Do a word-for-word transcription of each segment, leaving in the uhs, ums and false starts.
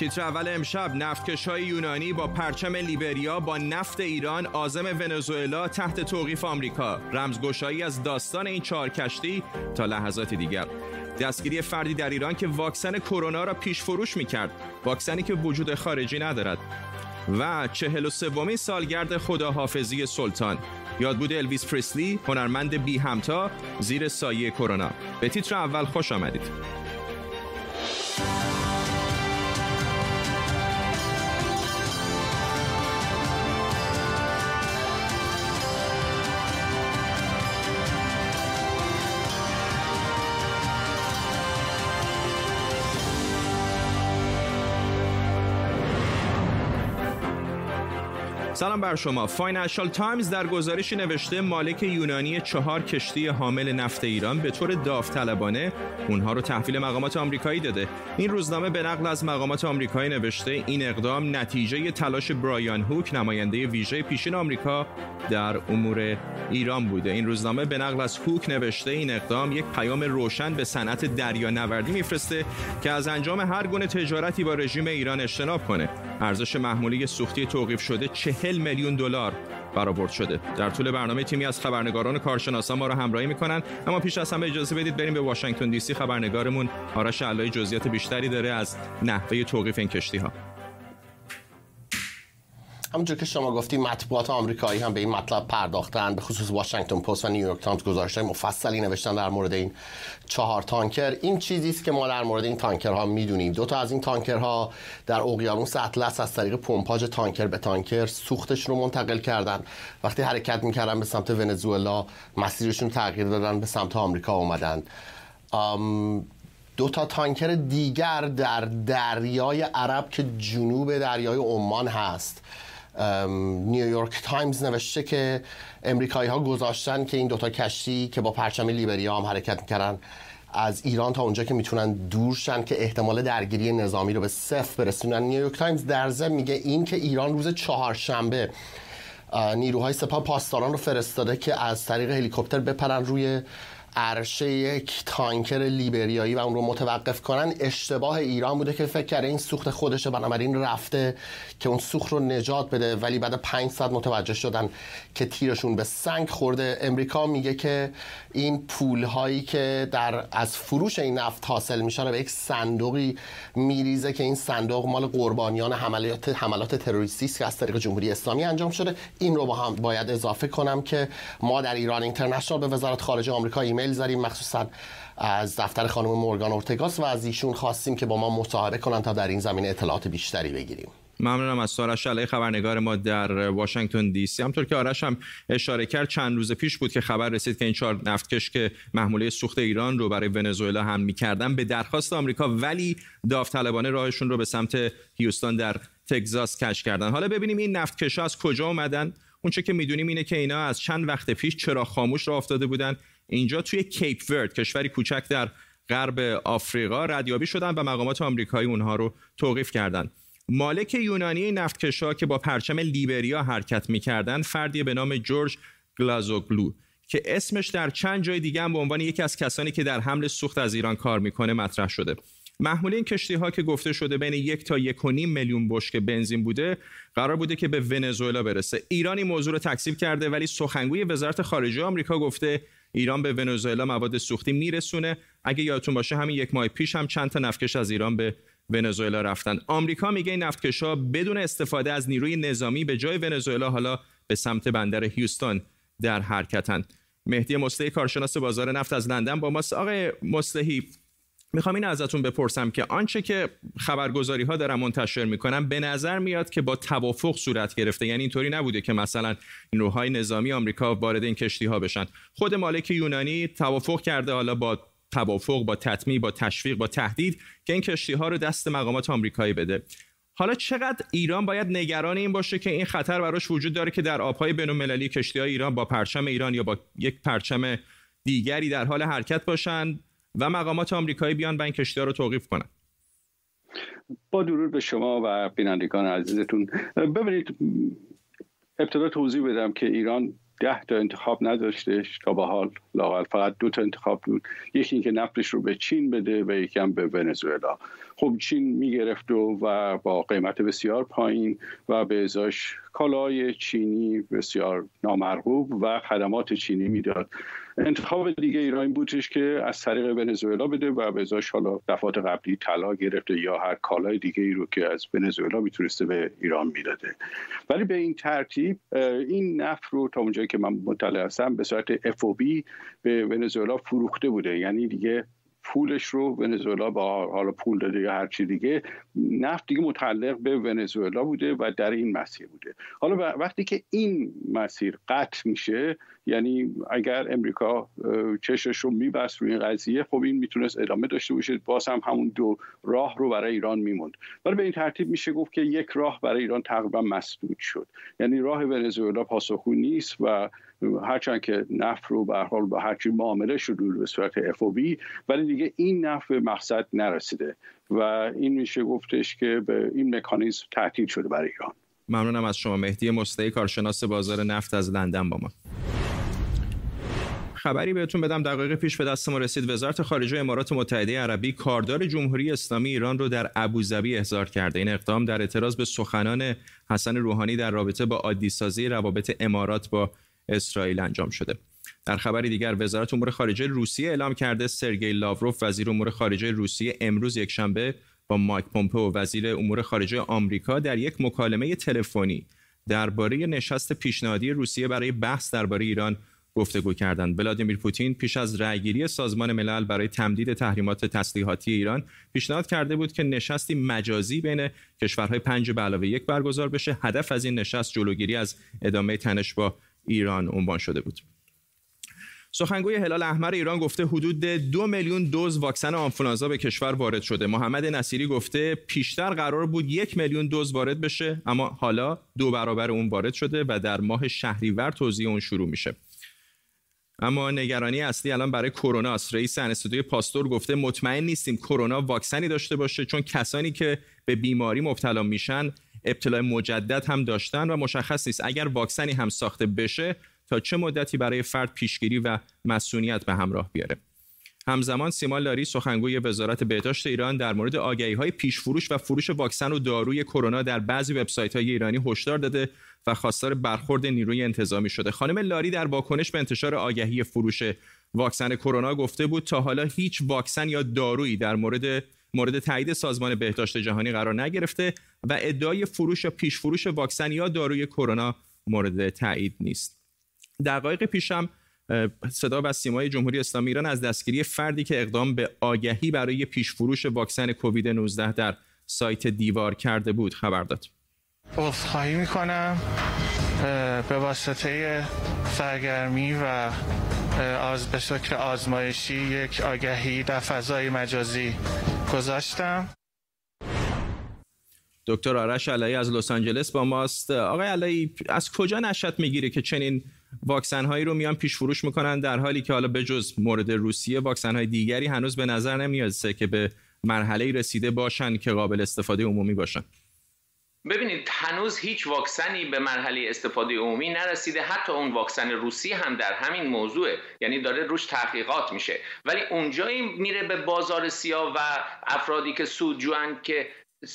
تیتر اول امشب: نفتکشای یونانی با پرچم لیبریا با نفت ایران عازم ونزوئلا تحت توقیف آمریکا. رمزگشایی از داستان این چهار کشتی تا لحظات دیگر. دستگیری فردی در ایران که واکسن کرونا را پیش فروش می‌کرد، واکسنی که وجود خارجی ندارد. و چهل و سومین سالگرد خداحافظی سلطان. یادبود الویس پرسلی، هنرمند بی همتا زیر سایه کرونا. به تیتر اول خوش آمدید. سلام بر شما. فاینانشال تایمز در گزارشی نوشته مالک یونانی چهار کشتی حامل نفت ایران به طور داوطلبانه اونها رو تحویل مقامات آمریکایی داده. این روزنامه به نقل از مقامات آمریکایی نوشته این اقدام نتیجه تلاش برایان هوک، نماینده ویژه پیشین آمریکا در امور ایران بوده. این روزنامه به نقل از هوک نوشته این اقدام یک پیام روشن به صنعت دریانوردی میفرسته که از انجام هر گونه تجارتی با رژیم ایران اجتناب کنه. ارزش محموله سوختی توقیف شده چهل میلیون دلار برآورد شده. در طول برنامه تیمی از خبرنگاران و کارشناسان ما را همراهی می‌کنند، اما پیش از همه اجازه بدید بریم به واشنگتن دی سی. خبرنگارمون آرش علای جزئیات بیشتری داره از نحوه توقیف این کشتی‌ها. همونجور که شما گفتی مطبوعات آمریکایی هم به این مطلب پرداختن، به خصوص واشنگتن پست و نیویورک تایمز گزارش‌های مفصلی نوشتن در مورد این چهار تانکر. این چیزی است که ما در مورد این تانکرها میدونیم. دو تا از این تانکرها در اقیانوس اطلس از طریق پمپاژ تانکر به تانکر سوختش رو منتقل کردن. وقتی حرکت میکردن به سمت ونزوئلا مسیرشون تغییر دادن، به سمت آمریکا اومدن. آم دو تا تانکر دیگر در دریای عرب که جنوب دریای عمان هست، نیویورک تایمز نوشته که امریکایی ها گذاشتن که این دوتا کشتی که با پرچم لیبریا هم حرکت میکردن از ایران تا اونجا که میتونن دور شن که احتمال درگیری نظامی رو به صفر برسونن. نیویورک تایمز در ضمن میگه این که ایران روز چهارشنبه نیروهای سپاه پاسداران رو فرستاده که از طریق هلیکوپتر بپرن روی عرشه یک تانکر لیبریایی و اون رو متوقف کنن، اشتباه ایران بوده که فکر کرده این سوخت خودشه، بنابراین رفته که اون سوخت رو نجات بده، ولی بعد پنج ساعت متوجه شدن که تیرشون به سنگ خورده. امریکا میگه که این پولهایی که در از فروش این نفت حاصل میشه رو به یک صندوقی میریزه که این صندوق مال قربانیان حملات حملات تروریستی است که از طریق جمهوری اسلامی انجام شده. این رو با هم باید اضافه کنم که ما در ایران اینترنشنال به وزارت خارجه آمریکا ایمیل زدیم، مخصوصا از دفتر خانم مورگان اورتگاس، و از ایشون خواستیم که با ما مصاحبه کنن تا در این زمینه اطلاعات بیشتری بگیریم. ممنونم از سارا شلعی خبرنگار ما در واشنگتن دی سی. همونطور که آرش هم اشاره کرد، چند روز پیش بود که خبر رسید که این چهار نفتکش که محموله سوخت ایران رو برای ونزوئلا هم می‌کردن، به درخواست آمریکا ولی داوطلبانه راهشون رو به سمت هیوستن در تگزاس کش کردن. حالا ببینیم این نفتکش‌ها از کجا اومدن. اونچه که می‌دونیم اینه که اینا از چند وقت پیش چرا خاموش راه افتاده بودن. اینجا توی کیپ ورد، کشوری کوچک در غرب آفریقا، ردیابی شدن و مقامات آمریکایی اونها رو توقیف کردند. مالک یونانی نفتکش‌ها که با پرچم لیبریا حرکت می‌کردند، فردی به نام جورج گلازوگلو که اسمش در چند جای دیگه هم به عنوان یکی از کسانی که در حمل سوخت از ایران کار می‌کنه مطرح شده. محموله این کشتی‌ها که گفته شده بین یک تا یک و نیم میلیون بشکه بنزین بوده، قرار بوده که به ونزوئلا برسه. ایران این موضوع رو تکذیب کرده، ولی سخنگوی وزارت خارجه آمریکا گفته ایران به ونزوئلا مواد سوختی میرسونه. اگه یادتون باشه همین یک ماه پیش هم چند تا نفتکش از ایران به ونزوئلا رفتن. آمریکا میگه این نفتکش‌ها بدون استفاده از نیروی نظامی به جای ونزوئلا حالا به سمت بندر هیوستن در حرکتن. مهدی مصلحی کارشناس بازار نفت از لندن با ماست. آقای مصلحی، میخوام این ازتون بپرسم که آنچه که خبرگزاری‌ها دارن منتشر میکنن به نظر میاد که با توافق صورت گرفته، یعنی اینطوری نبوده که مثلا نیروهای نظامی آمریکا وارد این کشتی‌ها بشن. خود مالک یونانی توافق کرده، حالا با توافق، با تطمیع، با تشویق، با تهدید، که این کشتی‌ها رو دست مقامات آمریکایی بده. حالا چقدر ایران باید نگران این باشه که این خطر براش وجود داره که در آب‌های بین‌المللی کشتی‌های ایران با پرچم ایران یا با یک پرچم دیگری در حال حرکت باشن و مقامات آمریکایی بیان و این کشتی‌ها رو توقیف کنن؟ با درود به شما و بینندگان عزیزتون. ببینید، ابتدا توضیح بدم که ایران ده تا انتخاب نداشتش تا به حال، لااقل فقط دو تا انتخاب بود، یکی اینکه نفتش رو به چین بده و یکی هم به ونزوئلا. خب چین میگرفت و, و با قیمت بسیار پایین و به ازاش کالای چینی بسیار نامرغوب و خدمات چینی میداد. انتخاب دیگه ایران بودش که از طریق ونزوئلا بده و به ازاش حالا دفعات قبلی طلا گرفته یا هر کالای دیگه ای رو که از ونزوئلا میتونسته به ایران میداده. ولی به این ترتیب این نفت رو تا اونجایی که من مطلع هستم به صورت اف او بی به ونزوئلا فروخته بوده، یعنی دیگه پولش رو ونزوئلا با حالا پول داده یا هر چی دیگه، نفت دیگه متعلق به ونزوئلا بوده و در این مسیر بوده. حالا وقتی که این مسیر قطع میشه، یعنی اگر امریکا چشش رو میبست روی این قضیه، خب این میتونست ادامه داشته باشه، باز هم همون دو راه رو برای ایران میموند. ولی به این ترتیب میشه گفت که یک راه برای ایران تقریبا مسدود شد، یعنی راه ونزوئلا پاسخگو نیست و هرچند که نفت رو به هر حال با هر چی معامله شده به صورت اف او بی، ولی دیگه این نفت به مقصد نرسیده و این میشه گفتش که به این مکانیزم تعطیل شده برای ایران. ممنونم از شما. مهدی مستعی، کارشناس بازار نفت از لندن با ما. خبری بهتون بدم، دقایق پیش به دست ما رسید. وزارت خارجه امارات متحده عربی کاردار جمهوری اسلامی ایران رو در ابوظبی احضار کرده. این اقدام در اعتراض به سخنان حسن روحانی در رابطه با عادی‌سازی روابط امارات با اسرائیل انجام شده. در خبری دیگر، وزارت امور خارجه روسیه اعلام کرده سرگئی لاوروف وزیر امور خارجه روسیه امروز یکشنبه با مایک پومپئو وزیر امور خارجه آمریکا در یک مکالمه تلفنی درباره نشست پیشنهادی روسیه برای بحث درباره ایران گفتگو کردند. ولادیمیر پوتین پیش از رأیگیری سازمان ملل برای تمدید تحریمات تسلیحاتی ایران پیشنهاد کرده بود که نشستی مجازی بین کشورهای پنج به علاوه یک برگزار بشه. هدف از این نشست جلوگیری از ادامه تنش با ایران عنوان شده بود. سخنگوی هلال احمر ایران گفته حدود دو میلیون دوز واکسن آنفولانزا به کشور وارد شده. محمد نصیری گفته پیشتر قرار بود یک میلیون دوز وارد بشه، اما حالا دو برابر اون وارد شده و در ماه شهریور توزیع اون شروع میشه. اما نگرانی اصلی الان برای کرونا است. رئیس انستیتوی پاستور گفته مطمئن نیستیم کرونا واکسنی داشته باشه، چون کسانی که به بیماری مبتلا میشن ابتلا مجدد هم داشتن و مشخص نیست اگر واکسنی هم ساخته بشه تا چه مدتی برای فرد پیشگیری و مسئولیت به همراه بیاره. همزمان سیما لاری سخنگوی وزارت بهداشت ایران در مورد آگهی‌های پیشفروش و فروش واکسن و داروی کرونا در بعضی وبسایت‌های ایرانی هشدار داده و خواستار برخورد نیروی انتظامی شده. خانم لاری در واکنش به انتشار آگهی فروش واکسن کرونا گفته بود تا حالا هیچ واکسن یا دارویی در مورد مورد تایید سازمان بهداشت جهانی قرار نگرفته و ادعای فروش یا پیش فروش واکسن یا داروی کرونا مورد تایید نیست. دقایق پیش هم صدا و سیمای جمهوری اسلامی ایران از دستگیری فردی که اقدام به آگهی برای پیش فروش واکسن کووید نوزده در سایت دیوار کرده بود خبر داد. عذرخواهی می‌کنم به واسطه سرگرمی و از به شکل آزمایشی یک آگهی در فضای مجازی گذاشتم. دکتر آرش علایی از لس آنجلس با ماست. آقای علایی، از کجا نشأت میگیره که چنین واکسن هایی رو میان پیش فروش میکنن در حالی که حالا به جز مورد روسیه واکسن های دیگری هنوز به نظر نمیاد که به مرحله رسیده باشن که قابل استفاده عمومی باشن؟ ببینید، هنوز هیچ واکسنی به مرحله استفاده عمومی نرسیده. حتی اون واکسن روسی هم در همین موضوعه، یعنی داره روش تحقیقات میشه، ولی اونجایی میره به بازار سیاه و افرادی که سودجوان که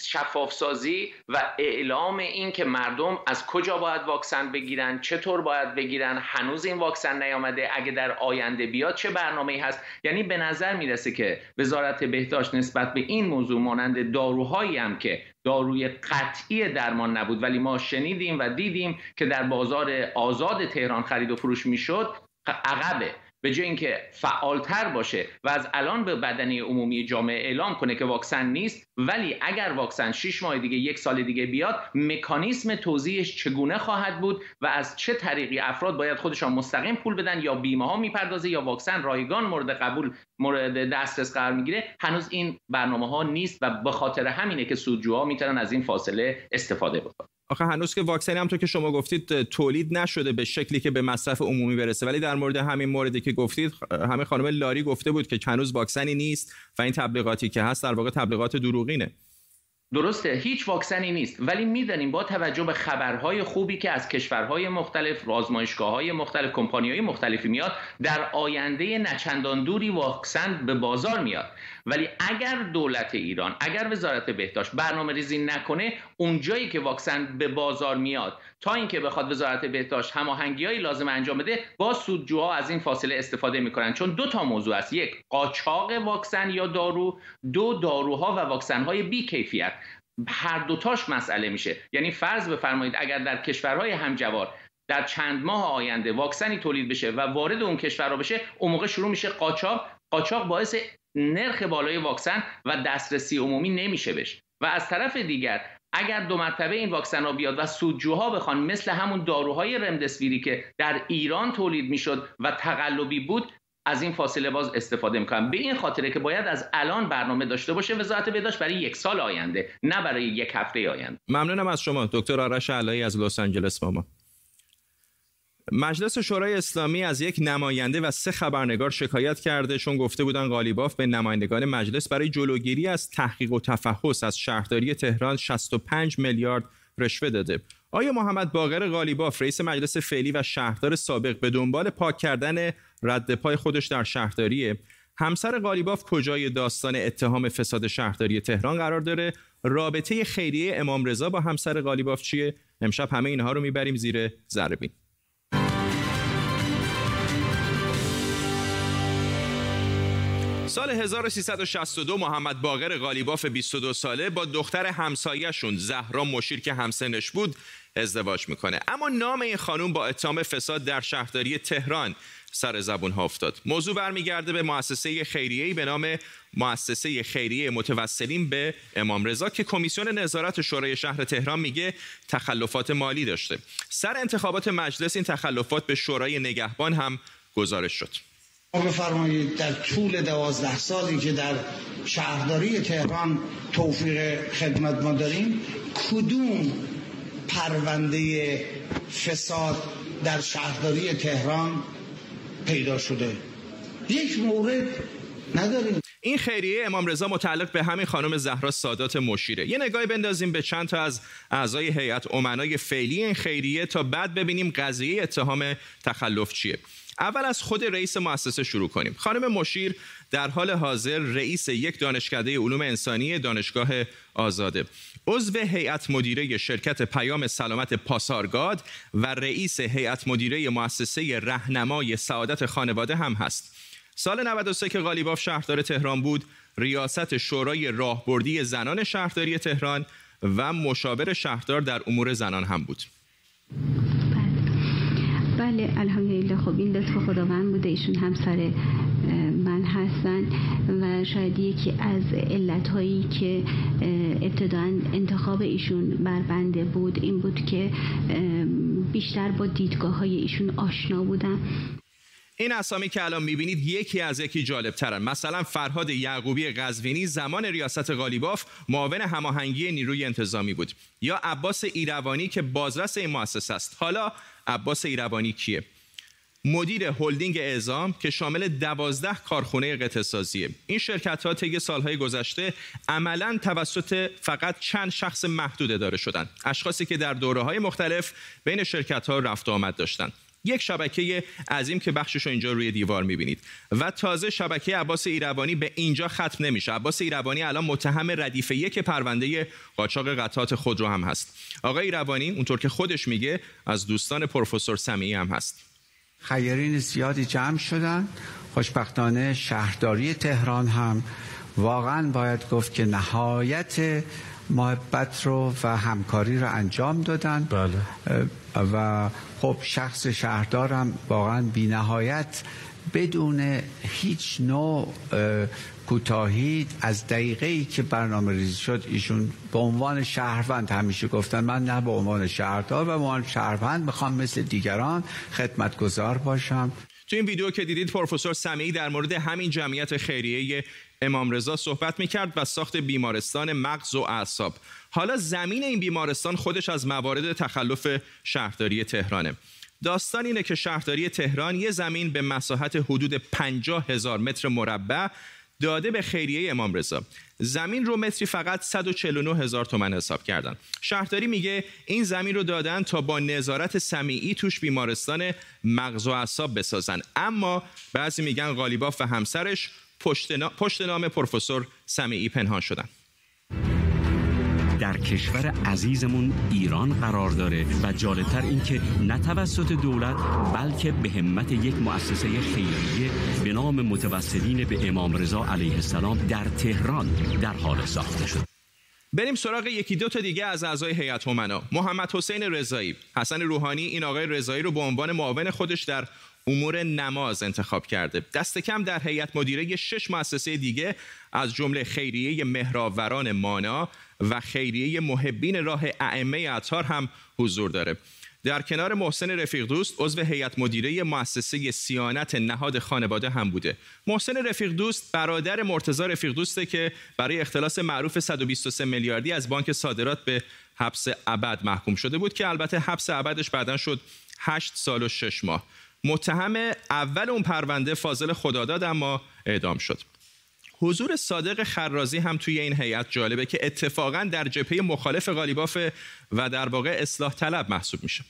شفاف سازی و اعلام این که مردم از کجا باید واکسن بگیرن، چطور باید بگیرن، هنوز این واکسن نیامده، اگه در آینده بیاد چه برنامه‌ای هست. یعنی به نظر میرسه که وزارت بهداشت نسبت به این موضوع مانند داروهایی هم که داروی قطعی درمان نبود ولی ما شنیدیم و دیدیم که در بازار آزاد تهران خرید و فروش میشد عقبه، به جای اینکه فعالتر باشه و از الان به بدنه عمومی جامعه اعلام کنه که واکسن نیست، ولی اگر واکسن شش ماه دیگه یک سال دیگه بیاد مکانیسم توزیعش چگونه خواهد بود و از چه طریقی افراد باید خودشان مستقیم پول بدن یا بیمه ها میپردازه یا واکسن رایگان مورد قبول مورد دسترس قرار میگیره، هنوز این برنامه ها نیست و به خاطر همینه که سودجوها میتونن از این فاصله استفاده بکنن. آخه هنوز که واکسن هم تو که شما گفتید تولید نشده به شکلی که به مصرف عمومی برسه، ولی در مورد همین موردی که گفتید همه خانم لاری گفته بود که هنوز واکسنی نیست و این تبلیغاتی که هست در واقع تبلیغات دروغینه. درسته هیچ واکسنی نیست، ولی میدانیم با توجه به خبرهای خوبی که از کشورهای مختلف، آزمایشگاه‌های مختلف، کمپانی‌های مختلفی میاد، در آینده نچندان دوری واکسن به بازار میاد. ولی اگر دولت ایران، اگر وزارت بهداشت برنامه‌ریزی نکنه، اونجایی که واکسن به بازار میاد تا اینکه بخواد وزارت بهداشت هماهنگی‌های لازم انجام بده، با سودجوها از این فاصله استفاده میکنن. چون دو تا موضوع است: یک، قاچاق واکسن یا دارو، دو، داروها و واکسن‌های بی‌کیفیت. هر دوتاش مسئله میشه. یعنی فرض بفرمایید اگر در کشورهای همجوار در چند ماه آینده واکسنی تولید بشه و وارد اون کشورها بشه، اون موقع شروع میشه قاچاق. قاچاق باعث نرخ بالای واکسن و دسترسی عمومی نمیشه بش. و از طرف دیگر اگر دو مرتبه این واکسن ها بیاد و سودجوها بخوان، مثل همون داروهای رمدسویری که در ایران تولید میشد و تقلبی بود، از این فاصله باز استفاده میکنم. به این خاطره که باید از الان برنامه داشته باشه وزارت بهداشت برای یک سال آینده، نه برای یک هفته آینده. ممنونم از شما دکتر آرش علایی از لس آنجلس. با ما مجلس شورای اسلامی از یک نماینده و سه خبرنگار شکایت کرده، چون گفته بودن قالیباف به نمایندگان مجلس برای جلوگیری از تحقیق و تفحص از شهرداری تهران شصت و پنج میلیارد رشوه داده. آیا محمد باقر قالیباف، رئیس مجلس فعلی و شهردار سابق، به دنبال پاک کردن رد پای خودش در شهرداریه؟ همسر قالیباف کجای داستان اتهام فساد شهرداری تهران قرار داره؟ رابطه خیریه امام رضا با همسر قالیباف چیه؟ امشب همه اینها رو میبریم زیر ذره بین. سال هزار و سیصد و شصت و دو محمد باقر قالیباف بیست و دو ساله با دختر همسایه‌شون زهرا مشیر که همسنش بود ازدواج میکنه. اما نام این خانم با اتهام فساد در شهرداری تهران سر زبون ها افتاد. موضوع برمیگرده به مؤسسه خیریه‌ای به نام مؤسسه خیریه متوسلین به امام رضا که کمیسیون نظارت شورای شهر تهران میگه تخلفات مالی داشته. سر انتخابات مجلس این تخلفات به شورای نگهبان هم گزارش شد. بفرمایید در طول دوازده سالی که در شهرداری تهران توفیق خدمت ما داریم، کدوم پرونده فساد در شهرداری تهران پیدا شده؟ یک مورد نداریم. این خیریه امام رضا متعلق به همین خانم زهرا سادات مشیره. یه نگاهی بندازیم به چند تا از اعضای هیئت امنای فعلی این خیریه تا بعد ببینیم قضیه اتهام تخلف چیه. اول از خود رئیس مؤسسه شروع کنیم. خانم مشیر در حال حاضر رئیس یک دانشکده علوم انسانی دانشگاه آزاده، عضو هیئت مدیره شرکت پیام سلامت پاسارگاد و رئیس هیئت مدیره مؤسسه رهنمای سعادت خانواده هم هست. سال نود و سه که قالیباف شهردار تهران بود، ریاست شورای راهبردی زنان شهرداری تهران و مشاور شهردار در امور زنان هم بود. بله الحمدلله، خب این لطف خداوند بوده، ایشون همسر من هستن و شاید یکی از علتهایی که ابتداً انتخاب ایشون بر بنده بود این بود که بیشتر با دیدگاه‌های ایشون آشنا بودم. این اسامی که الان میبینید یکی از یکی جالب ترن. مثلا فرهاد یعقوبی قزوینی زمان ریاست قالیباف معاون هماهنگی نیروی انتظامی بود، یا عباس ایروانی که بازرس این مؤسسه است. حالا عباس ایروانی کیه؟ مدیر هلدینگ اعزام که شامل دوازده کارخونه قطعه سازیه. این شرکت‌ها طی سال‌های گذشته عملاً توسط فقط چند شخص محدود اداره شدند. اشخاصی که در دوره‌های مختلف بین شرکت‌ها رفت و آمد داشتند. یک شبکه عظیم که بخشش رو اینجا روی دیوار می‌بینید و تازه شبکه عباس ایروانی به اینجا ختم نمیشه. عباس ایروانی الان متهم ردیفه یک پرونده قاچاق قطعات خودرو هم هست. آقای ایروانی اونطور که خودش میگه از دوستان پروفسور سمیعی هم هست. خیرین زیادی جمع شدن. خوشبختانه شهرداری تهران هم واقعا باید گفت که نهایت محبت رو و همکاری رو انجام دادن. بله. و خب شخص شهردارم واقعا بی نهایت بدون هیچ نوع کوتاهی از دقیقه‌ای که برنامه ریزی شد، ایشون به عنوان شهروند همیشه گفتن من نه به عنوان شهردار و به عنوان شهروند میخوام مثل دیگران خدمتگزار باشم. تو این ویدیو که دیدید پروفسور سمیعی در مورد همین جمعیت خیریه امام رضا صحبت میکرد و ساخت بیمارستان مغز و اعصاب. حالا زمین این بیمارستان خودش از موارد تخلف شهرداری تهرانه. داستان اینه که شهرداری تهران یه زمین به مساحت حدود پنجاه هزار متر مربع داده به خیریه امام رضا. زمین رو متری فقط صد و چهل و نه هزار تومان حساب کردن. شهرداری میگه این زمین رو دادن تا با نظارت سمیعی توش بیمارستان مغز و اعصاب بسازن، اما بعضی میگن قالیباف و همسرش پشت, نا... پشت نام پروفسور سمیعی پنهان شدن. در کشور عزیزمون ایران قرار داره و جالبتر این که نه توسط دولت بلکه به همت یک مؤسسه خیریه به نام متوسلین به امام رضا علیه السلام در تهران در حال ساخته شد. بریم سراغ یکی دو تا دیگه از اعضای هیئت امنا. محمد حسین رضایی. حسن روحانی این آقای رضایی رو به عنوان معاون خودش در امور نماز انتخاب کرده. دست کم در هیئت مدیره شش مؤسسه دیگه از جمله خیریه مهراوران مانا و خیریه محبین راه ائمه اطهار هم حضور داره. در کنار محسن رفیقدوست عضو هیئت مدیره مؤسسه صیانت نهاد خانواده هم بوده. محسن رفیقدوست برادر مرتضی رفیقدوسته که برای اختلاس معروف صد و بیست و سه میلیاردی از بانک صادرات به حبس ابد محکوم شده بود که البته حبس ابدش بعداً شد هشت سال و شش ماه. متهم اول اون پرونده فاضل خداداد اما اعدام شد. حضور صادق خرازی هم توی این هیئت جالبه که اتفاقاً در جبهه مخالف قالیباف و در واقع اصلاح طلب محسوب میشه.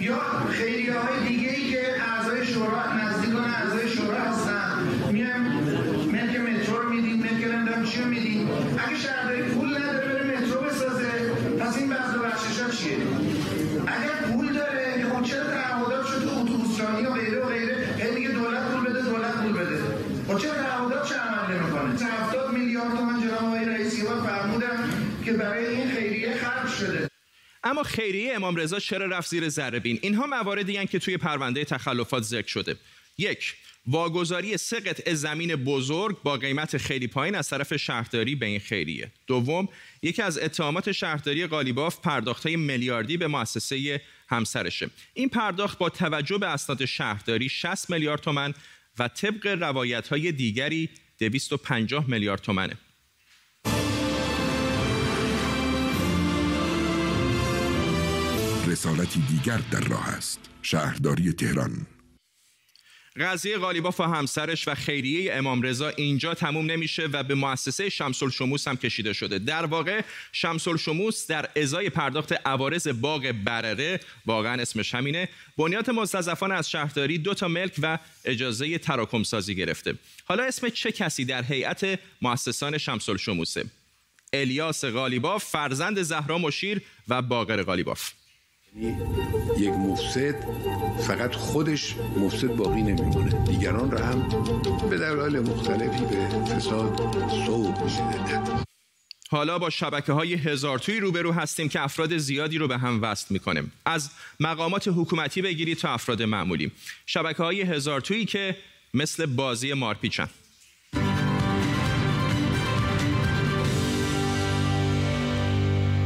یا خیریه های دیگه ای که اعضای شورا نزدیکان اعضای شورا هستن میام ملک مترو رو میدین، ملک نمیدونم چی رو میدین، اگه شهرداری پول نداره بره مترو بسازه پس این بحث و بخششا چیه؟ اگر پول داره خب چرا تعهدات شد تو اتوبوس رانی و غیره و غیره هی میگه دولت پول بده دولت پول بده خب چرا تعهدات چه عمل نمیکنه؟ هفتاد میلیارد تومان جناب آقای رئیسی ها فرمودن که برای این خیریه خرج شده. اما خیریه امام رضا چرا رفت زیر ذره بین؟ اینها مواردی هستند که توی پرونده تخلفات ذکر شده. یک، واگذاری سه قطعه زمین بزرگ با قیمت خیلی پایین از طرف شهرداری به این خیریه. دوم، یکی از اتهامات شهرداری قالیباف پرداخت‌های میلیاردی به مؤسسه همسرشه. این پرداخت با توجه به اسناد شهرداری شصت میلیارد تومان و طبق روایت‌های دیگری دویست و پنجاه میلیارد تومانه. رسالتی دیگر در راه است. شهرداری تهران. قضیه قالیباف و همسرش و خیریه امام رضا اینجا تموم نمیشه و به مؤسسه شمس الشموس هم کشیده شده. در واقع شمس الشموس در ازای پرداخت عوارض باغ برره، واقعا اسمش همینه، بنیاد مستضعفان از شهرداری دو تا ملک و اجازه تراکم سازی گرفته. حالا اسم چه کسی در هیئت مؤسسان شمس الشموسه؟ الیاس قالیباف، فرزند زهرا مشیر و باقر قالیباف. یک مفسد فقط خودش مفسد باقی نمیمونه، دیگران را هم به دلایل مختلفی به فساد سوق می‌دهند. حالا با شبکه‌های هزار تویی روبرو هستیم که افراد زیادی رو به هم وصل می‌کنه، از مقامات حکومتی بگیری تا افراد معمولی. شبکه‌های هزار تویی که مثل بازی مارپیچن.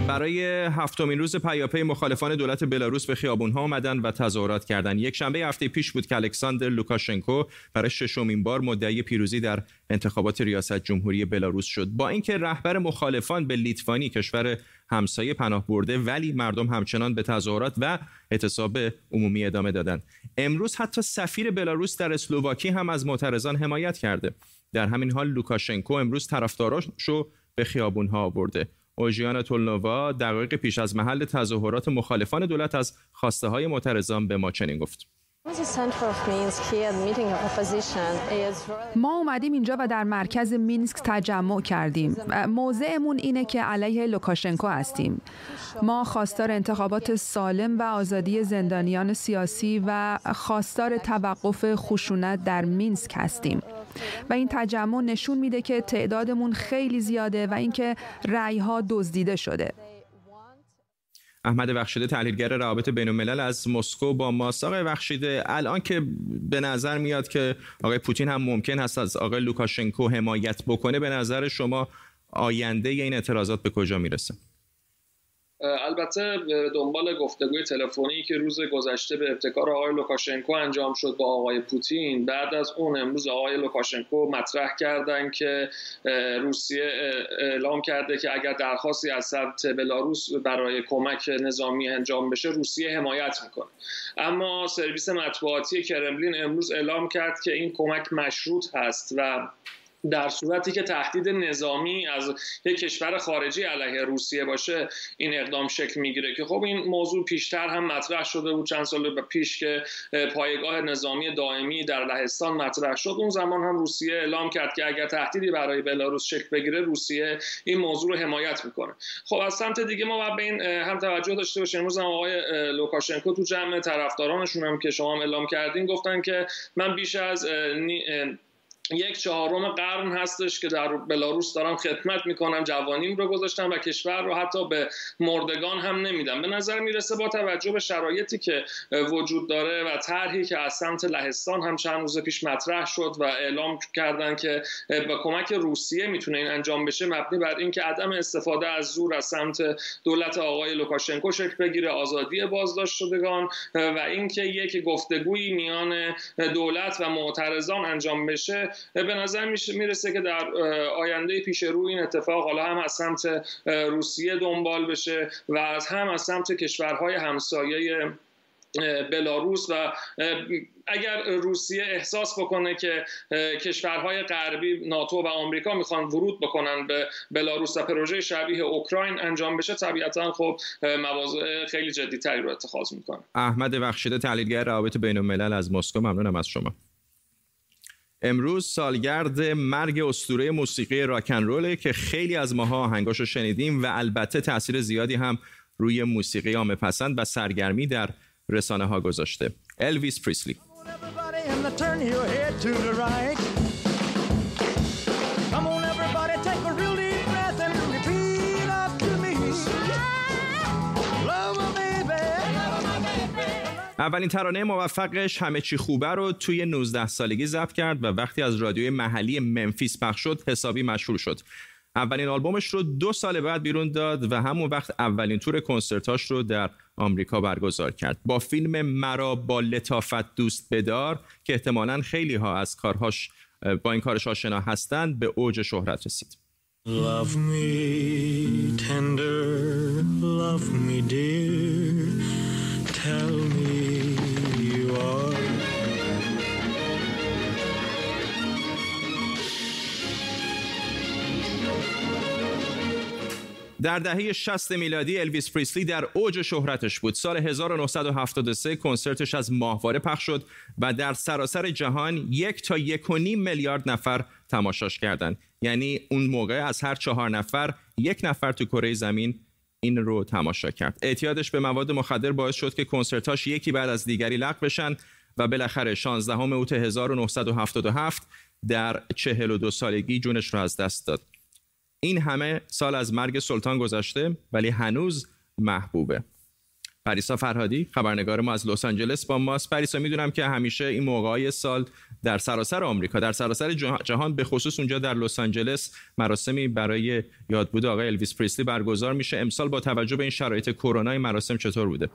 برای هفتمین روز پیاپی مخالفان دولت بلاروس به خیابون‌ها آمدن و تظاهرات کردند. یک شنبه هفته پیش بود که الکساندر لوکاشنکو برای ششمین بار مدعی پیروزی در انتخابات ریاست جمهوری بلاروس شد. با اینکه رهبر مخالفان به لیتوانی کشور همسایه پناه برده، ولی مردم همچنان به تظاهرات و اعتصاب عمومی ادامه دادند. امروز حتی سفیر بلاروس در اسلوواکی هم از معترضان حمایت کرده. در همین حال لوکاشنکو امروز طرفداراشو به خیابون‌ها آورده. اوژیانا تولنووا دقایق پیش از محل تظاهرات مخالفان دولت از خواسته های معترضان به ما چنین گفت: ما اومدیم اینجا و در مرکز مینسک تجمع کردیم. موضعمون اینه که علیه لوکاشنکو هستیم. ما خواستار انتخابات سالم و آزادی زندانیان سیاسی و خواستار توقف خشونت در مینسک هستیم. و این تجمع نشون میده که تعدادمون خیلی زیاده و اینکه رأی‌ها دزدیده شده. احمد بخشیده تحلیلگر روابط بین‌الملل از مسکو با ماست. آقای بخشیده، الان که به نظر میاد که آقای پوتین هم ممکن هست از آقای لوکاشنکو حمایت بکنه، به نظر شما آینده این اعتراضات به کجا میرسه؟ البته دنبال گفتگوی تلفنی که روز گذشته به ابتکار آقای لوکاشنکو انجام شد با آقای پوتین، بعد از اون امروز آقای لوکاشنکو مطرح کردن که روسیه اعلام کرده که اگر درخواستی از سمت بلاروس برای کمک نظامی انجام بشه روسیه حمایت میکنه. اما سرویس مطبوعاتی کرملین امروز اعلام کرد که این کمک مشروط هست و در صورتی که تهدید نظامی از یک کشور خارجی علیه روسیه باشه این اقدام شکل میگیره که خب این موضوع پیشتر هم مطرح شده بود، چند سال پیش که پایگاه نظامی دائمی در لهستان مطرح شد، اون زمان هم روسیه اعلام کرد که اگر تهدیدی برای بلاروس شکل بگیره روسیه این موضوع رو حمایت میکنه. خب از سمت دیگه ما باید به این هم توجه داشته باشیم. امروز هم آقای لوکاشنکو تو جمع طرفدارانشون هم که شما هم اعلام کردین گفتن که من بیش از یک چهارم قرن هستش که در بلاروس دارم خدمت میکنم، جوانیم رو گذاشتم و کشور رو حتی به مردگان هم نمیدم. به نظر میرسه با توجه به شرایطی که وجود داره و طرحی که از سمت لهستان هم چند روز پیش مطرح شد و اعلام کردن که با کمک روسیه میتونه این انجام بشه، مبنی بر اینکه عدم استفاده از زور از سمت دولت آقای لوکاشنکو شکل بگیره، آزادی بازداشت شدگان و اینکه یک گفتگویی میان دولت و معترضان انجام بشه، به نظر میرسه که در آینده پیش رو این اتفاق حالا هم از سمت روسیه دنبال بشه و از هم از سمت کشورهای همسایه بلاروس، و اگر روسیه احساس بکنه که کشورهای غربی ناتو و آمریکا میخوان ورود بکنن به بلاروس و پروژه شبیه اوکراین انجام بشه، طبیعتا خب مواضع خیلی جدی‌تری رو اتخاذ میکنه. احمد بخشیده تحلیلگر روابط بین الملل از مسکو، ممنونم از شما. امروز سالگرد مرگ اسطوره موسیقی راکن روله که خیلی از ماها آهنگاشو شنیدیم و البته تاثیر زیادی هم روی موسیقی عامه‌پسند و سرگرمی در رسانه ها گذاشته. الویس پریسلی. اولین ترانه موفقش همه چی خوبه رو توی نوزده سالگی ضبط کرد و وقتی از رادیوی محلی منفیس پخش شد حسابی مشهور شد. اولین آلبومش رو دو سال بعد بیرون داد و همون وقت اولین تور کنسرتاش رو در آمریکا برگزار کرد. با فیلم مرا با لطافت دوست بدار که احتمالاً خیلی ها از کارهاش با این کارش آشنا هستند به اوج شهرت رسید. Love me tender, love me dear, tell me you are. در دهه شصت میلادی الویس پریسلی در اوج شهرتش بود. سال هزار و نهصد و هفتاد و سه کنسرتش از ماهواره پخش شد و در سراسر جهان یک تا یک و نیم میلیارد نفر تماشاش کردند. یعنی اون موقع از هر چهار نفر یک نفر تو کره زمین این رو تماشا کرد. اعتیادش به مواد مخدر باعث شد که کنسرتاش یکی بعد از دیگری لغو بشن و بالاخره شانزدهم اوت هزار و نهصد و هفتاد و هفت در چهل و دو سالگی جونش رو از دست داد. این همه سال از مرگ سلطان گذشته ولی هنوز محبوبه. پریسا فرهادی خبرنگار ما از لس آنجلس با ماست. پریسا، میدونم که همیشه این موقعای سال در سراسر آمریکا، در سراسر جهان، به خصوص اونجا در لس آنجلس مراسمی برای یادبود آقای الویس پریسلی برگزار میشه. امسال با توجه به این شرایط کرونا این مراسم چطور بوده؟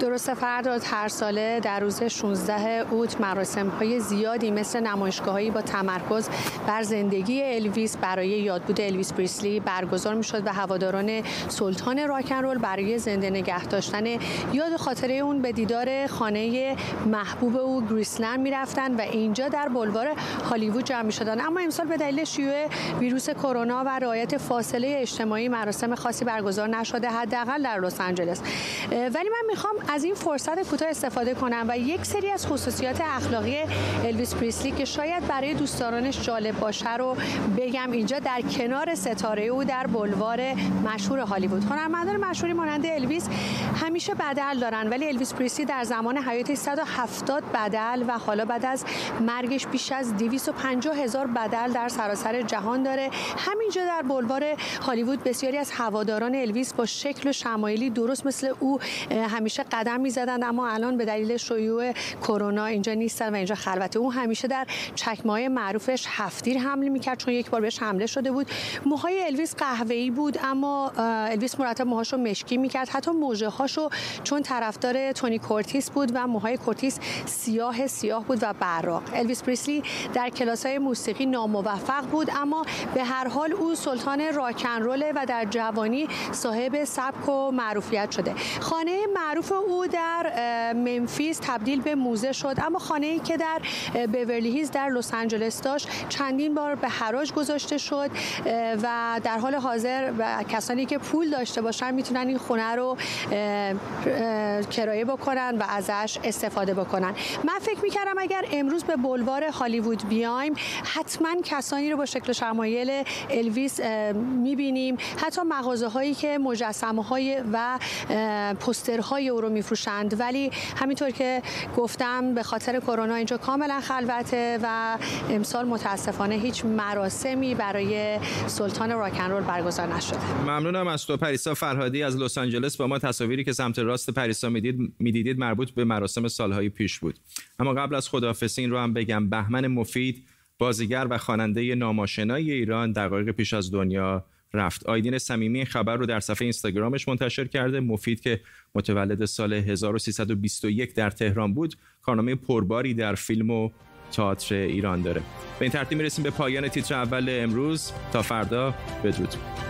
درسته فرداد، هر ساله در روز شانزدهم اوت مراسم‌های زیادی مثل نمایشگاه‌هایی با تمرکز بر زندگی الویس برای یادبود الویس پریسلی برگزار می‌شد و هواداران سلطان راکن رول برای زنده نگه داشتن یاد خاطره اون به دیدار خانه محبوب او گریسلند می‌رفتن و اینجا در بلوار هالیوود جمع می‌شدن. اما امسال به دلیل شیوع ویروس کرونا و رعایت فاصله اجتماعی مراسم خاصی برگزار نشده، حداقل در لس آنجلس. ولی من می‌خوام از این فرصت کوتاه استفاده کنم و یک سری از خصوصیات اخلاقی الویس پریسلی که شاید برای دوستدارانش جالب باشه رو بگم. اینجا در کنار ستاره او در بلوار مشهور هالیوود، هنرمندان مشهوری مانند الویس همیشه بدل دارن، ولی الویس پریسلی در زمان حیاتش صد و هفتاد بدل و حالا بعد از مرگش بیش از دویست و پنجاه هزار بدل در سراسر جهان داره. همینجا در بلوار هالیوود بسیاری از هواداران الویس با شکل و شمایلی درست مثل او همیشه قدم می‌زدند، اما الان به دلیل شیوع کرونا اینجا نیستن و اینجا خلوته. اون همیشه در چکمه‌های معروفش هفت‌تیر حمله می‌کرد چون یک بار بهش حمله شده بود. موهای الویس قهوه‌ای بود اما الویس مرتب موهاشو مشکی می‌کرد، حتی موجه‌هاشو، چون طرفدار تونی کورتیس بود و موهای کورتیس سیاه سیاه بود و براق. الویس پریسلی در کلاس‌های موسیقی ناموفق بود اما به هر حال او سلطان راکن رول و در جوانی صاحب سبک و معروفیت شده. خانه معروف او در ممفیس تبدیل به موزه شد، اما خانه‌ای که در بیورلی هیلز در لس آنجلس داشت چندین بار به حراج گذاشته شد و در حال حاضر و کسانی که پول داشته باشن میتونن این خونه رو کرایه بکنن و ازش استفاده بکنن. من فکر میکردم اگر امروز به بلوار هالیوود بیایم حتما کسانی رو با شکل شمایل الویس میبینیم، حتی مغازه هایی که مجسمه های و پوسترهای او رو میفروشند، ولی همینطور که گفتم به خاطر کرونا اینجا کاملا خلوته و امسال متاسفانه هیچ مراسمی برای سلطان راک ان رول برگزار نشده. ممنونم از تو پریسا فرهادی از لس آنجلس. با ما تصاویری که سمت راست پریسا میدید میدیدید مربوط به مراسم سالهای پیش بود. اما قبل از خداحافظی این رو هم بگم بهمن مفید بازیگر و خواننده ناماشنای ایران دقایق پیش از دنیا رفت. آیدین صمیمی خبر رو در صفحه اینستاگرامش منتشر کرده. مفید که متولد سال هزار و سیصد و بیست و یک در تهران بود، کارنامه پرباری در فیلم و تئاتر ایران داره. به این ترتیب میرسیم به پایان تیتر اول امروز. تا فردا بدرود.